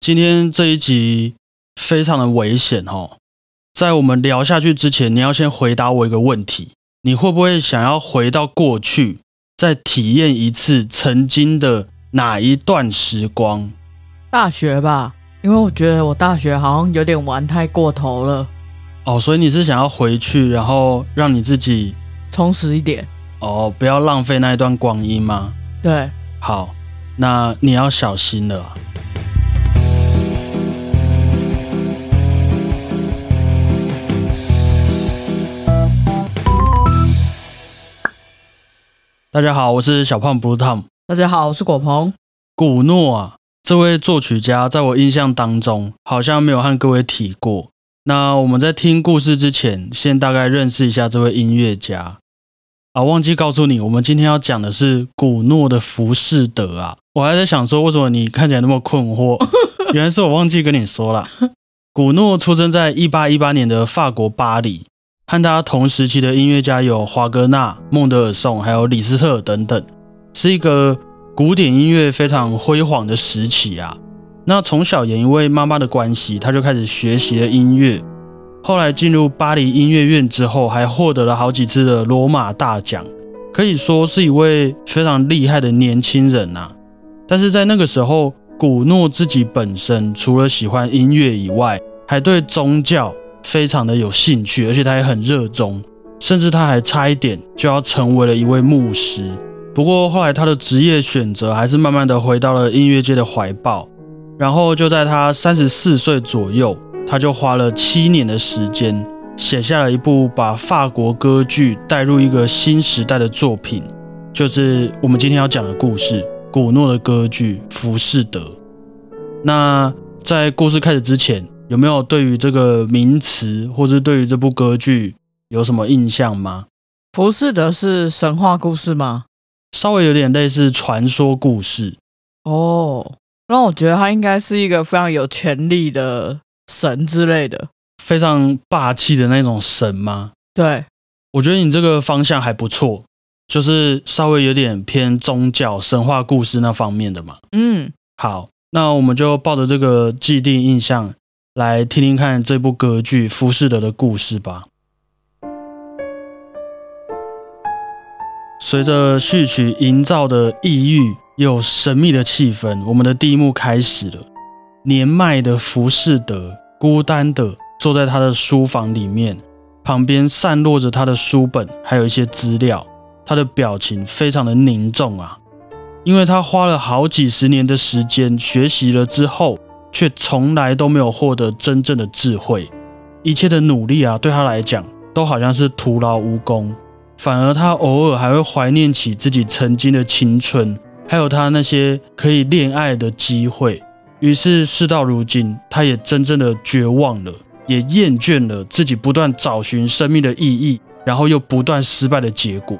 今天这一集非常的危险哦。在我们聊下去之前，你要先回答我一个问题，你会不会想要回到过去，再体验一次曾经的哪一段时光？大学吧，因为我觉得我大学好像有点玩太过头了。哦，所以你是想要回去，然后让你自己充实一点哦，不要浪费那一段光阴嘛。对，好，那你要小心了。大家好，我是小胖 Blue Tom。 大家好，我是果鹏。古诺啊，这位作曲家在我印象当中好像没有和各位提过。那我们在听故事之前，先大概认识一下这位音乐家啊。忘记告诉你，我们今天要讲的是古诺的浮士德啊。我还在想说为什么你看起来那么困惑，原来是我忘记跟你说啦。古诺出生在1818年的法国巴黎，和他同时期的音乐家有华格纳、孟德尔颂还有李斯特等等，是一个古典音乐非常辉煌的时期啊。那从小也因为妈妈的关系，他就开始学习了音乐，后来进入巴黎音乐院之后，还获得了好几次的罗马大奖，可以说是一位非常厉害的年轻人啊。但是在那个时候，古诺自己本身除了喜欢音乐以外，还对宗教非常的有兴趣，而且他也很热衷，甚至他还差一点就要成为了一位牧师。不过后来他的职业选择还是慢慢的回到了音乐界的怀抱，然后就在他34岁左右，他就花了7年的时间写下了一部把法国歌剧带入一个新时代的作品，就是我们今天要讲的故事，古诺的歌剧《浮士德》。那在故事开始之前，有没有对于这个名词或是对于这部歌剧有什么印象吗？浮士德是神话故事吗？稍微有点类似传说故事哦，让我觉得他应该是一个非常有权力的神之类的，非常霸气的那种神吗？对，我觉得你这个方向还不错，就是稍微有点偏宗教神话故事那方面的嘛。嗯，好，那我们就抱着这个既定印象来听听看这部歌剧《浮士德》的故事吧。随着序曲营造的抑郁又神秘的气氛，我们的第一幕开始了。年迈的浮士德孤单的坐在他的书房里面，旁边散落着他的书本还有一些资料，他的表情非常的凝重啊，因为他花了好几十年的时间学习了之后，却从来都没有获得真正的智慧，一切的努力啊，对他来讲都好像是徒劳无功，反而他偶尔还会怀念起自己曾经的青春，还有他那些可以恋爱的机会。于是事到如今，他也真正的绝望了，也厌倦了自己不断找寻生命的意义，然后又不断失败的结果。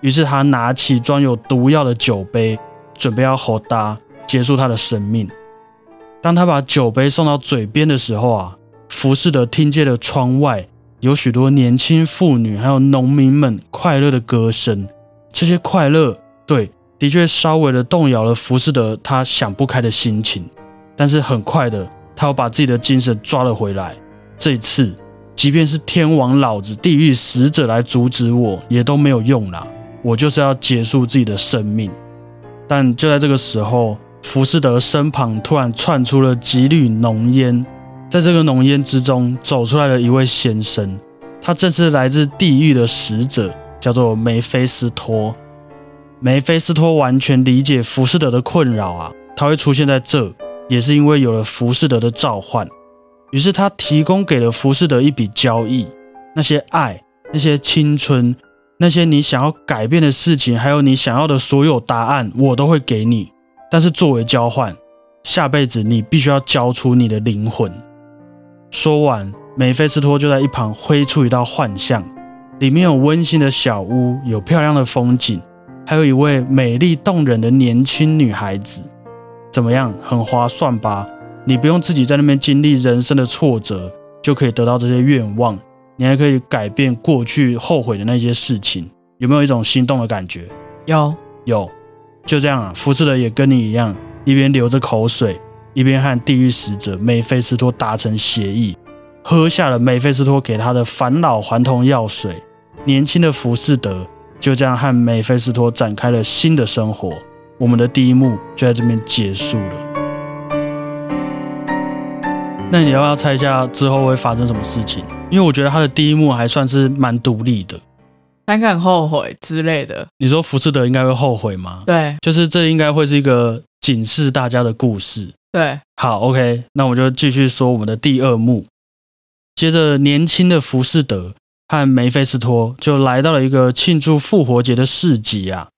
于是他拿起装有毒药的酒杯，准备要吼打结束他的生命。当他把酒杯送到嘴边的时候啊，浮士德听见了窗外有许多年轻妇女还有农民们快乐的歌声。这些快乐，对，的确稍微的动摇了浮士德他想不开的心情，但是很快的他又把自己的精神抓了回来。这一次即便是天王老子、地狱使者来阻止我也都没有用啦，我就是要结束自己的生命。但就在这个时候，浮士德身旁突然窜出了几缕浓烟，在这个浓烟之中走出来了一位先生，他正是来自地狱的使者，叫做梅菲斯托。梅菲斯托完全理解浮士德的困扰啊，他会出现在这也是因为有了浮士德的召唤。于是他提供给了浮士德一笔交易，那些爱，那些青春，那些你想要改变的事情，还有你想要的所有答案，我都会给你，但是作为交换，下辈子你必须要交出你的灵魂。说完，梅菲斯托就在一旁挥出一道幻象，里面有温馨的小屋，有漂亮的风景，还有一位美丽动人的年轻女孩子。怎么样，很划算吧？你不用自己在那边经历人生的挫折，就可以得到这些愿望，你还可以改变过去后悔的那些事情。有没有一种心动的感觉？有。就这样啊，浮士德也跟你一样，一边流着口水，一边和地狱使者梅菲斯托达成协议，喝下了梅菲斯托给他的返老还童药水。年轻的浮士德就这样和梅菲斯托展开了新的生活。我们的第一幕就在这边结束了。那你要不要猜一下之后会发生什么事情？因为我觉得他的第一幕还算是蛮独立的。他应该很后悔之类的。你说浮士德应该会后悔吗？对，就是这应该会是一个警示大家的故事。对，好 OK， 那我们就继续说我们的第二幕。接着年轻的浮士德和梅菲斯托就来到了一个庆祝复活节的市集啊，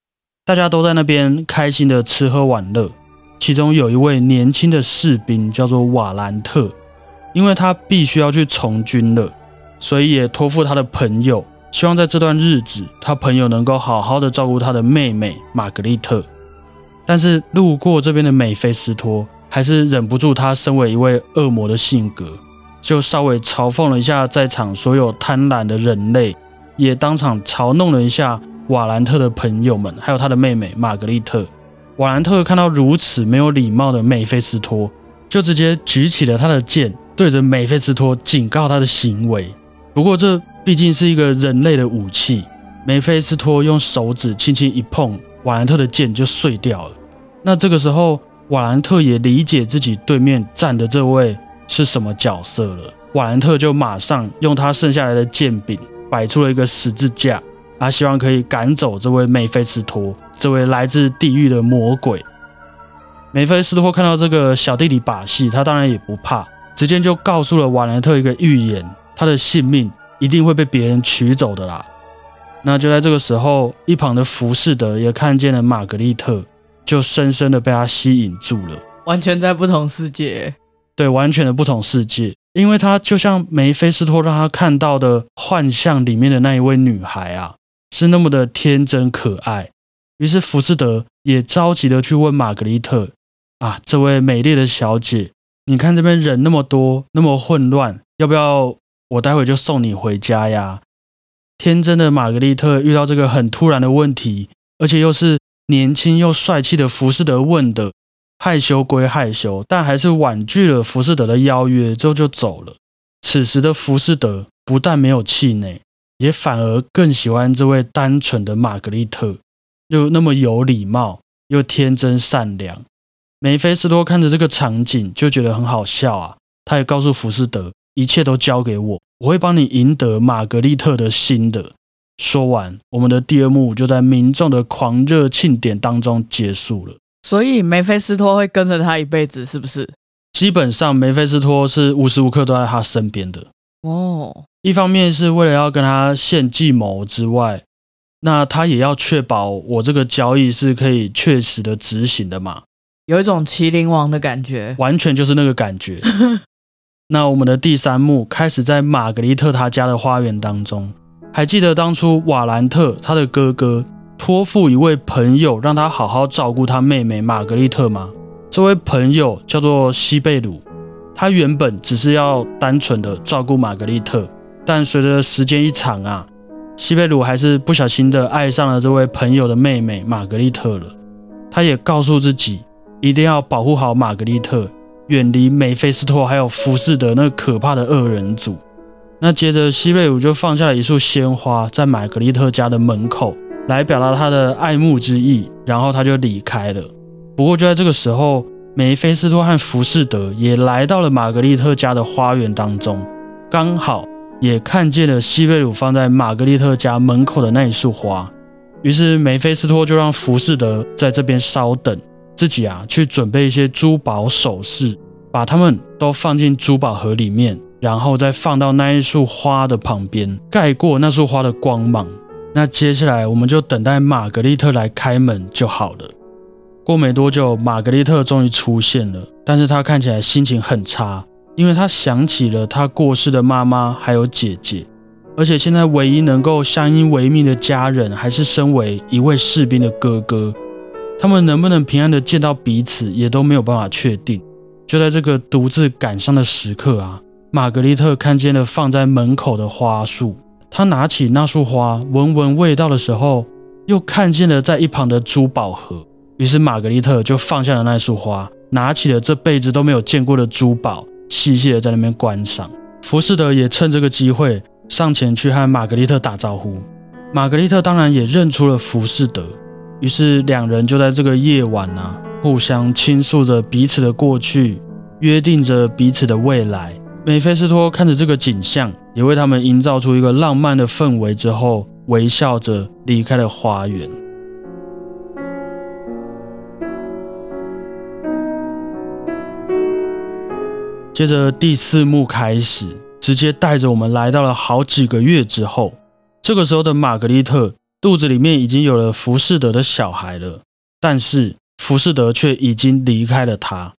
大家都在那边开心的吃喝玩乐。其中有一位年轻的士兵叫做瓦兰特，因为他必须要去从军了，所以也托付他的朋友，希望在这段日子他朋友能够好好的照顾他的妹妹玛格丽特。但是路过这边的美菲斯托还是忍不住他身为一位恶魔的性格，就稍微嘲讽了一下在场所有贪婪的人类，也当场嘲弄了一下瓦兰特的朋友们还有他的妹妹玛格丽特。瓦兰特看到如此没有礼貌的美菲斯托，就直接举起了他的剑，对着美菲斯托警告他的行为。不过这毕竟是一个人类的武器，美菲斯托用手指轻轻一碰，瓦兰特的剑就碎掉了。那这个时候瓦兰特也理解自己对面站的这位是什么角色了，瓦兰特就马上用他剩下来的剑柄摆出了一个十字架，他希望可以赶走这位梅菲斯托，这位来自地狱的魔鬼。梅菲斯托看到这个小弟弟把戏，他当然也不怕，直接就告诉了瓦兰特一个预言，他的性命一定会被别人取走的啦。那就在这个时候，一旁的浮士德也看见了玛格丽特，就深深的被他吸引住了。完全在不同世界。对，完全的不同世界，因为他就像梅菲斯托让他看到的幻象里面的那一位女孩啊，是那么的天真可爱。于是浮士德也着急的去问玛格丽特啊，这位美丽的小姐，你看这边人那么多那么混乱，要不要我待会就送你回家呀？天真的玛格丽特遇到这个很突然的问题，而且又是年轻又帅气的浮士德问的，害羞归害羞，但还是婉拒了浮士德的邀约，之后就走了。此时的浮士德不但没有气馁，也反而更喜欢这位单纯的玛格丽特，又那么有礼貌又天真善良。梅菲斯托看着这个场景就觉得很好笑啊，他也告诉浮士德，一切都交给我，我会帮你赢得玛格丽特的心的。说完，我们的第二幕就在民众的狂热庆典当中结束了。所以梅菲斯托会跟着他一辈子是不是？基本上梅菲斯托是无时无刻都在他身边的哦。一方面是为了要跟他献计谋之外，那他也要确保我这个交易是可以确实的执行的嘛，有一种麒麟王的感觉，完全就是那个感觉。那我们的第三幕开始在玛格丽特他家的花园当中。还记得当初瓦兰特他的哥哥托付一位朋友让他好好照顾他妹妹玛格丽特吗？这位朋友叫做西贝鲁，他原本只是要单纯的照顾玛格丽特，但随着时间一长啊，西贝鲁还是不小心的爱上了这位朋友的妹妹玛格丽特了。他也告诉自己一定要保护好玛格丽特，远离梅菲斯托还有浮士德那可怕的恶人组。那接着西贝鲁就放下了一束鲜花在玛格丽特家的门口，来表达他的爱慕之意，然后他就离开了。不过就在这个时候，梅菲斯托和浮士德也来到了玛格丽特家的花园当中，刚好也看见了西贝鲁放在玛格丽特家门口的那一束花。于是梅菲斯托就让浮士德在这边稍等，自己啊去准备一些珠宝首饰，把它们都放进珠宝盒里面，然后再放到那一束花的旁边，盖过那束花的光芒。那接下来我们就等待玛格丽特来开门就好了。过没多久，玛格丽特终于出现了，但是她看起来心情很差，因为她想起了她过世的妈妈还有姐姐，而且现在唯一能够相依为命的家人还是身为一位士兵的哥哥，他们能不能平安的见到彼此也都没有办法确定。就在这个独自感伤的时刻啊，玛格丽特看见了放在门口的花束，他拿起那束花闻闻味道的时候，又看见了在一旁的珠宝盒。于是玛格丽特就放下了那束花，拿起了这辈子都没有见过的珠宝，细细的在那边观赏。浮士德也趁这个机会上前去和玛格丽特打招呼，玛格丽特当然也认出了浮士德，于是两人就在这个夜晚啊，互相倾诉着彼此的过去，约定着彼此的未来。美菲斯托看着这个景象，也为他们营造出一个浪漫的氛围，之后微笑着离开了花园。接着第四幕开始，直接带着我们来到了好几个月之后。这个时候的玛格丽特肚子里面已经有了浮士德的小孩了，但是浮士德却已经离开了他。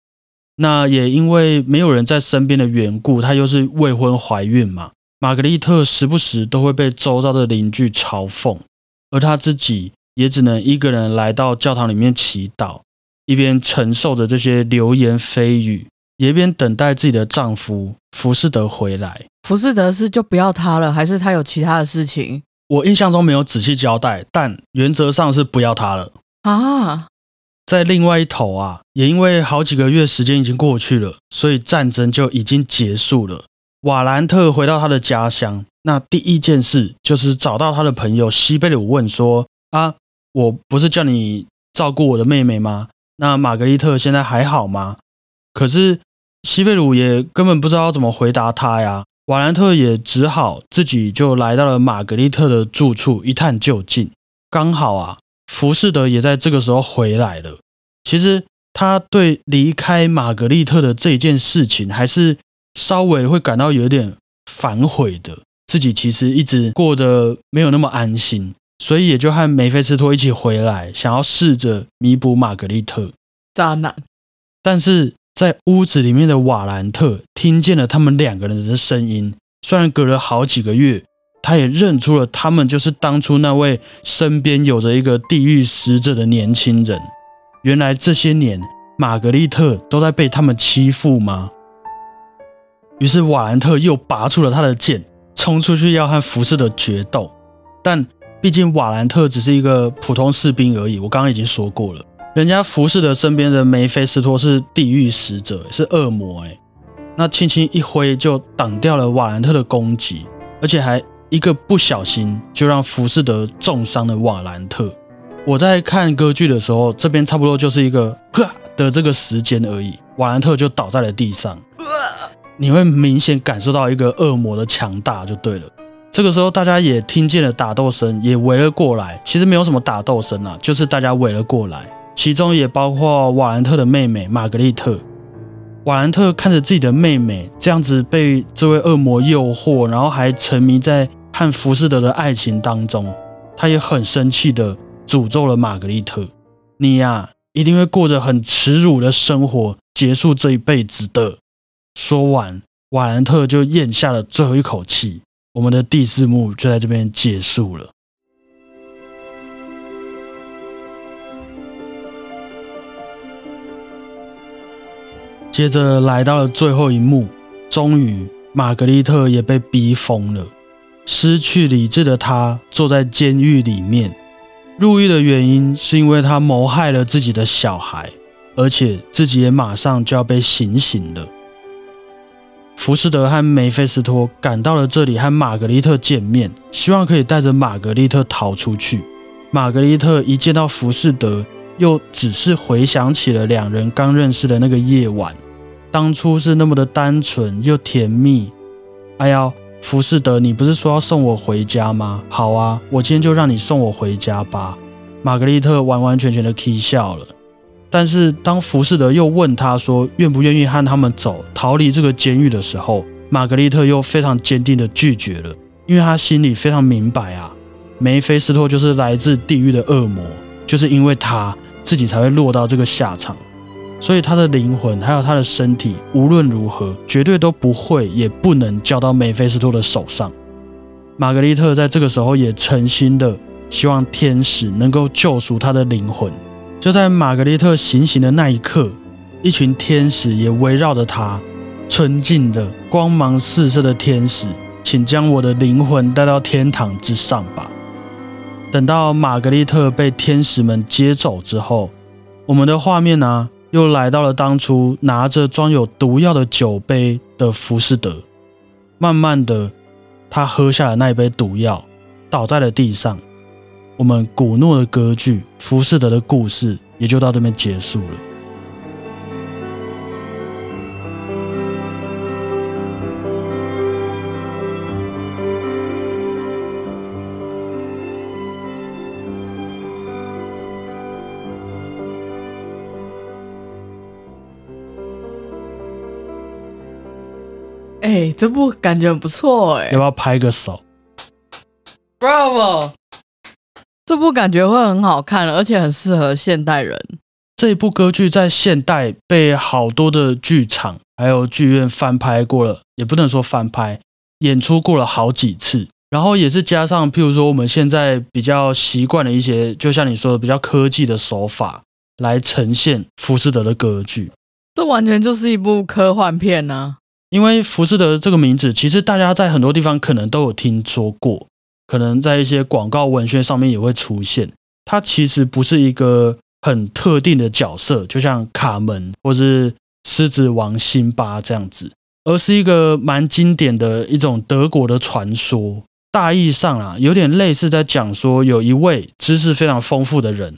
那也因为没有人在身边的缘故，他又是未婚怀孕嘛，玛格丽特时不时都会被周遭的邻居嘲讽，而他自己也只能一个人来到教堂里面祈祷，一边承受着这些流言蜚语，也一边等待自己的丈夫浮士德回来。浮士德是就不要他了，还是他有其他的事情？我印象中没有仔细交代，但原则上是不要他了啊。在另外一头啊，也因为好几个月时间已经过去了，所以战争就已经结束了。瓦兰特回到他的家乡，那第一件事就是找到他的朋友西贝鲁问说，啊，我不是叫你照顾我的妹妹吗？那玛格丽特现在还好吗？可是西贝鲁也根本不知道怎么回答他呀，瓦兰特也只好自己就来到了玛格丽特的住处一探究竟。刚好啊，浮士德也在这个时候回来了。其实他对离开玛格丽特的这一件事情还是稍微会感到有点反悔的，自己其实一直过得没有那么安心，所以也就和梅菲斯托一起回来，想要试着弥补玛格丽特。渣男。但是在屋子里面的瓦兰特听见了他们两个人的声音，虽然隔了好几个月，他也认出了他们就是当初那位身边有着一个地狱使者的年轻人。原来这些年玛格丽特都在被他们欺负吗？于是瓦兰特又拔出了他的剑，冲出去要和浮士德决斗。但毕竟瓦兰特只是一个普通士兵而已，我刚刚已经说过了，人家浮士德身边的梅菲斯托是地狱使者，是恶魔耶。那轻轻一挥就挡掉了瓦兰特的攻击，而且还一个不小心就让浮士德重伤了瓦兰特。我在看歌剧的时候，这边差不多就是一个呵的这个时间而已，瓦兰特就倒在了地上，你会明显感受到一个恶魔的强大就对了。这个时候大家也听见了打斗声，也围了过来。其实没有什么打斗声啊，就是大家围了过来，其中也包括瓦兰特的妹妹玛格丽特。瓦兰特看着自己的妹妹这样子被这位恶魔诱惑，然后还沉迷在和浮士德的爱情当中，他也很生气的诅咒了玛格丽特，你啊一定会过着很耻辱的生活，结束这一辈子的。说完，瓦兰特就咽下了最后一口气。我们的第四幕就在这边结束了。接着来到了最后一幕，终于玛格丽特也被逼疯了，失去理智的她坐在监狱里面。入狱的原因是因为她谋害了自己的小孩，而且自己也马上就要被行刑了。浮士德和梅菲斯托赶到了这里和玛格丽特见面，希望可以带着玛格丽特逃出去。玛格丽特一见到浮士德，又只是回想起了两人刚认识的那个夜晚，当初是那么的单纯又甜蜜。哎呀，浮士德，你不是说要送我回家吗？好啊，我今天就让你送我回家吧。玛格丽特完完全全的起笑了。但是当浮士德又问他说愿不愿意和他们走，逃离这个监狱的时候，玛格丽特又非常坚定的拒绝了，因为他心里非常明白啊，梅菲斯托就是来自地狱的恶魔，就是因为他自己才会落到这个下场，所以他的灵魂还有他的身体无论如何绝对都不会也不能交到梅菲斯托的手上。玛格丽特在这个时候也诚心的希望天使能够救赎他的灵魂。就在玛格丽特行刑的那一刻，一群天使也围绕着他，纯净的光芒四射的天使，请将我的灵魂带到天堂之上吧。等到玛格丽特被天使们接走之后，我们的画面啊又来到了当初拿着装有毒药的酒杯的浮士德。慢慢的，他喝下了那一杯毒药，倒在了地上。我们古诺的歌剧《浮士德》的故事也就到这边结束了。欸，这部感觉很不错欸，要不要拍个手 Bravo， 这部感觉会很好看，而且很适合现代人。这一部歌剧在现代被好多的剧场还有剧院翻拍过了，也不能说翻拍，演出过了好几次，然后也是加上譬如说我们现在比较习惯的一些，就像你说的比较科技的手法来呈现浮士德的歌剧。这完全就是一部科幻片啊，因为浮士德这个名字其实大家在很多地方可能都有听说过，可能在一些广告文宣上面也会出现。它其实不是一个很特定的角色，就像卡门或是狮子王辛巴这样子，而是一个蛮经典的一种德国的传说。大意上啊，有点类似在讲说有一位知识非常丰富的人，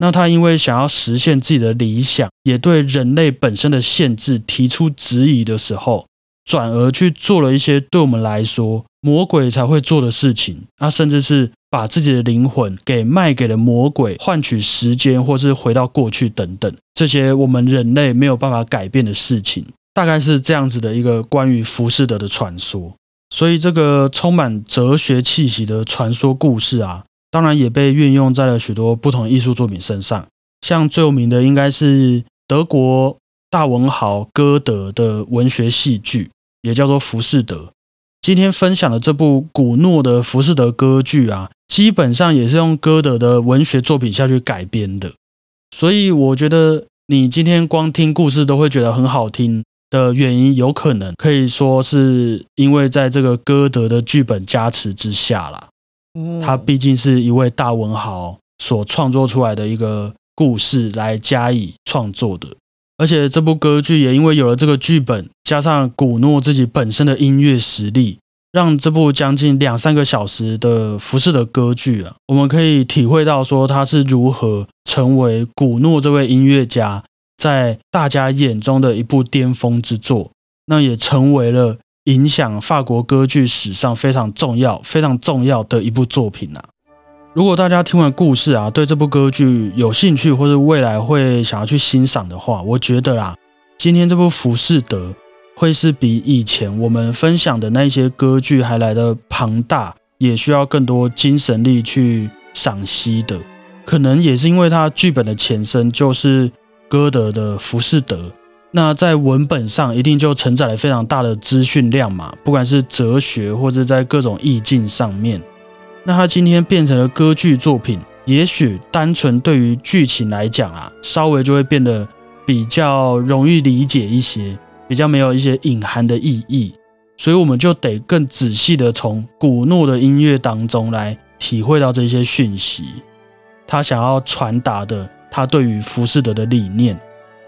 那他因为想要实现自己的理想，也对人类本身的限制提出质疑的时候，转而去做了一些对我们来说魔鬼才会做的事情，他甚至是把自己的灵魂给卖给了魔鬼，换取时间或是回到过去等等，这些我们人类没有办法改变的事情。大概是这样子的一个关于浮士德的传说。所以这个充满哲学气息的传说故事啊，当然也被运用在了许多不同的艺术作品身上，像最有名的应该是德国大文豪歌德的文学戏剧，也叫做浮士德。今天分享的这部古诺的浮士德歌剧啊，基本上也是用歌德的文学作品下去改编的，所以我觉得你今天光听故事都会觉得很好听的原因，有可能可以说是因为在这个歌德的剧本加持之下啦。他毕竟是一位大文豪所创作出来的一个故事来加以创作的，而且这部歌剧也因为有了这个剧本，加上古诺自己本身的音乐实力，让这部将近2-3个小时的浮士德歌剧啊，我们可以体会到说他是如何成为古诺这位音乐家在大家眼中的一部巅峰之作，那也成为了影响法国歌剧史上非常重要的一部作品啊。如果大家听完故事啊，对这部歌剧有兴趣，或是未来会想要去欣赏的话，我觉得啦，今天这部浮士德会是比以前我们分享的那些歌剧还来的庞大，也需要更多精神力去赏析的。可能也是因为它剧本的前身就是歌德的浮士德，那在文本上一定就承载了非常大的资讯量嘛，不管是哲学或是在各种意境上面。那它今天变成了歌剧作品，也许单纯对于剧情来讲啊，稍微就会变得比较容易理解一些，比较没有一些隐含的意义，所以我们就得更仔细的从古诺的音乐当中来体会到这些讯息，他想要传达的他对于浮士德的理念。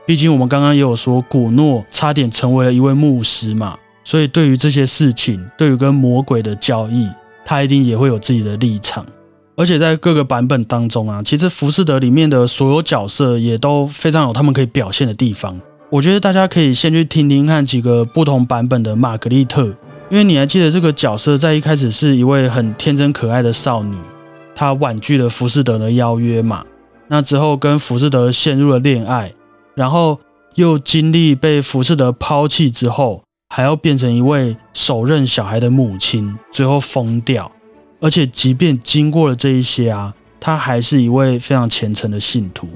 毕竟我们刚刚也有说古诺差点成为了一位牧师嘛，所以对于这些事情，对于跟魔鬼的交易，他一定也会有自己的立场。而且在各个版本当中啊，其实浮士德里面的所有角色也都非常有他们可以表现的地方。我觉得大家可以先去听听看几个不同版本的玛格丽特，因为你还记得这个角色在一开始是一位很天真可爱的少女，她婉拒了浮士德的邀约嘛，那之后跟浮士德陷入了恋爱，然后又经历被浮士德抛弃之后，还要变成一位手刃小孩的母亲，最后疯掉。而且即便经过了这一些啊，他还是一位非常虔诚的信徒。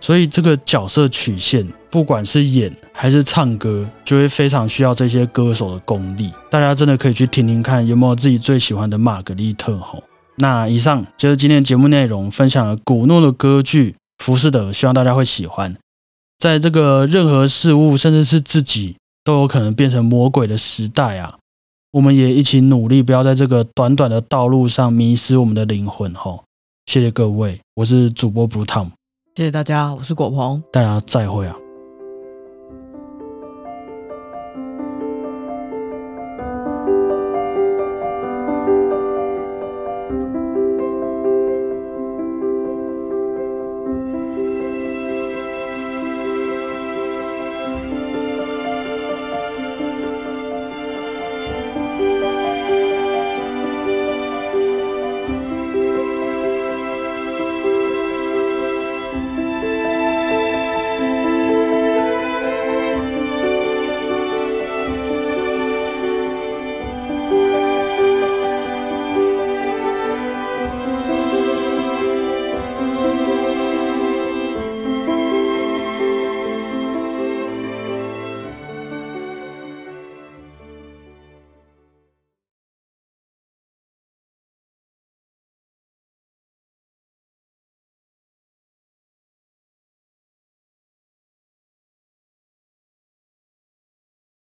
所以这个角色曲线，不管是演还是唱歌，就会非常需要这些歌手的功力。大家真的可以去听听看有没有自己最喜欢的玛格丽特吼。那以上就是今天节目内容，分享了古诺的歌剧《浮士德》，希望大家会喜欢。在这个任何事物甚至是自己都有可能变成魔鬼的时代啊，我们也一起努力，不要在这个短短的道路上迷失我们的灵魂吼。谢谢各位，我是主播Blue Tom， 谢谢大家，我是果鹏，大家再会啊。